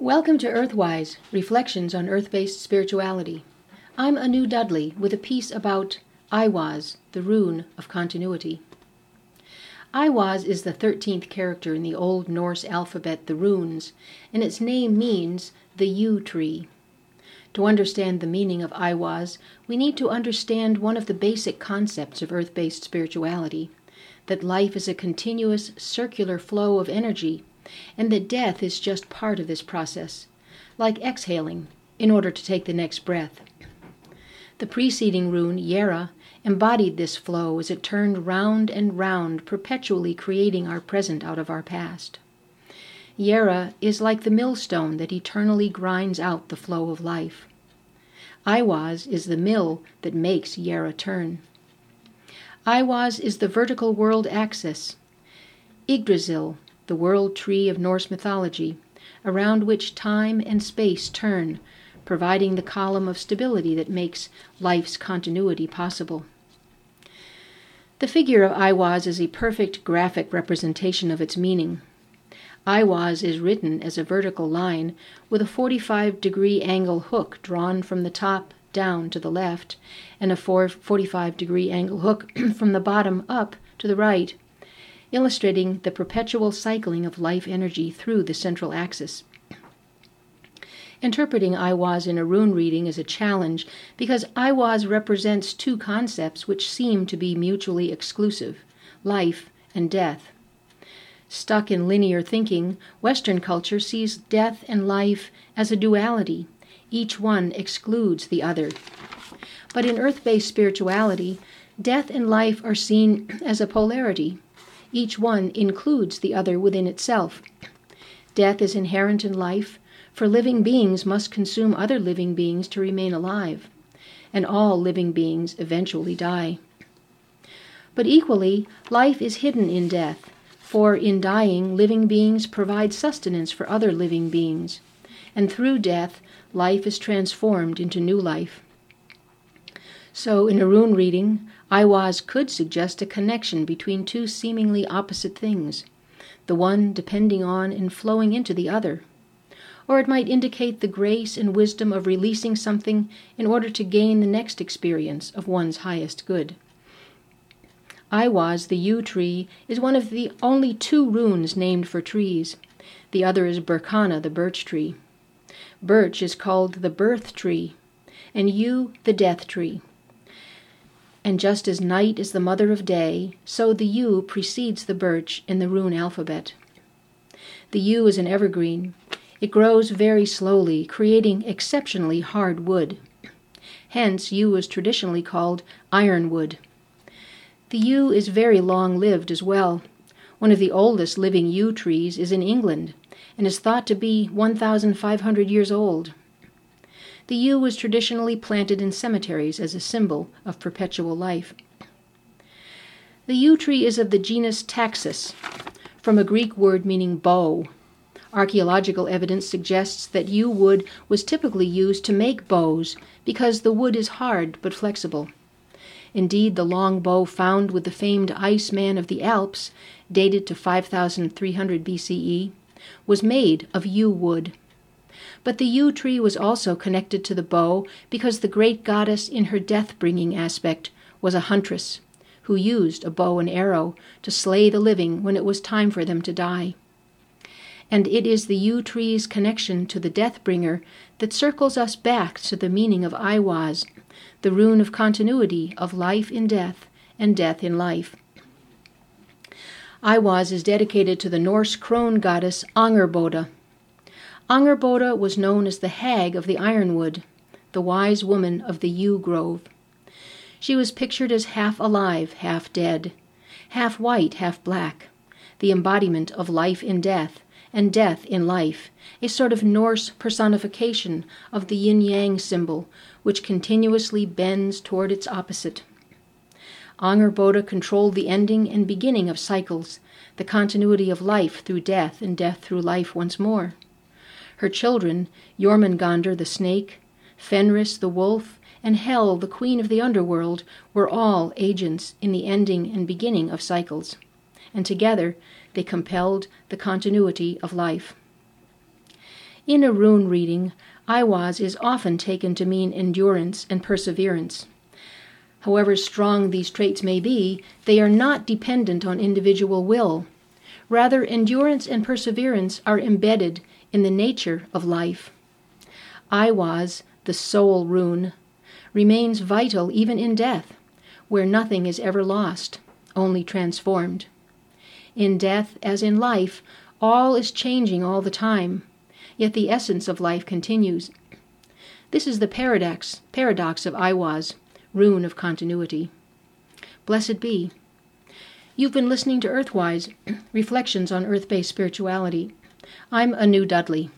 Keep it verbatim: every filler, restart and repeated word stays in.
Welcome to EarthWise, Reflections on Earth-Based Spirituality. I'm Anu Dudley with a piece about Eihwaz, the rune of continuity. Iwaz is the thirteenth character in the Old Norse alphabet, the runes, and its name means the yew tree. To understand the meaning of Iwaz, we need to understand one of the basic concepts of earth-based spirituality, that life is a continuous circular flow of energy, and that death is just part of this process, like exhaling in order to take the next breath. The preceding rune, Yera, embodied this flow as it turned round and round, perpetually creating our present out of our past. Yera is like the millstone that eternally grinds out the flow of life. Iwaz is the mill that makes Yera turn. Iwaz is the vertical world axis. Yggdrasil, the world tree of Norse mythology, around which time and space turn, providing the column of stability that makes life's continuity possible. The figure of Eihwaz is a perfect graphic representation of its meaning. Eihwaz is written as a vertical line with a forty-five degree angle hook drawn from the top down to the left and a forty-five degree angle hook from the bottom up to the right, illustrating the perpetual cycling of life energy through the central axis. Interpreting Eihwaz in a rune reading is a challenge because Eihwaz represents two concepts which seem to be mutually exclusive, life and death. Stuck in linear thinking, Western culture sees death and life as a duality. Each one excludes the other. But in earth-based spirituality, death and life are seen as a polarity. Each one includes the other within itself. Death is inherent in life, for living beings must consume other living beings to remain alive, and all living beings eventually die. But equally, life is hidden in death, for in dying, living beings provide sustenance for other living beings, and through death, life is transformed into new life. So, in a rune reading, Eihwaz could suggest a connection between two seemingly opposite things, the one depending on and flowing into the other. Or it might indicate the grace and wisdom of releasing something in order to gain the next experience of one's highest good. Iwaz, the yew tree, is one of the only two runes named for trees. The other is Burkana, the birch tree. Birch is called the birth tree, and yew the death tree. And just as night is the mother of day, so the yew precedes the birch in the rune alphabet. The yew is an evergreen. It grows very slowly, creating exceptionally hard wood. Hence, yew is traditionally called ironwood. The yew is very long-lived as well. One of the oldest living yew trees is in England, and is thought to be one thousand five hundred years old. The yew was traditionally planted in cemeteries as a symbol of perpetual life. The yew tree is of the genus Taxus, from a Greek word meaning bow. Archaeological evidence suggests that yew wood was typically used to make bows because the wood is hard but flexible. Indeed, the long bow found with the famed Iceman of the Alps, dated to five thousand three hundred B C E, was made of yew wood. But the yew tree was also connected to the bow because the great goddess in her death-bringing aspect was a huntress, who used a bow and arrow to slay the living when it was time for them to die. And it is the yew tree's connection to the death-bringer that circles us back to the meaning of Eihwaz, the rune of continuity of life in death and death in life. Eihwaz is dedicated to the Norse crone goddess Angerboda. Angerboda was known as the hag of the ironwood, the wise woman of the yew grove. She was pictured as half alive, half dead, half white, half black, the embodiment of life in death, and death in life, a sort of Norse personification of the yin-yang symbol, which continuously bends toward its opposite. Angerboda controlled the ending and beginning of cycles, the continuity of life through death and death through life once more. Her children, Jormungandr the snake, Fenris the wolf, and Hel, the queen of the underworld, were all agents in the ending and beginning of cycles, and together they compelled the continuity of life. In a rune reading, Iwaz is often taken to mean endurance and perseverance. However strong these traits may be, they are not dependent on individual will. Rather, endurance and perseverance are embedded in the nature of life. Iwaz, the soul rune, remains vital even in death, where nothing is ever lost, only transformed. In death, as in life, all is changing all the time, yet the essence of life continues. This is the paradox, paradox of Eihwaz, rune of continuity. Blessed be. You've been listening to EarthWise, Reflections on Earth-Based Spirituality. I'm Anu Dudley.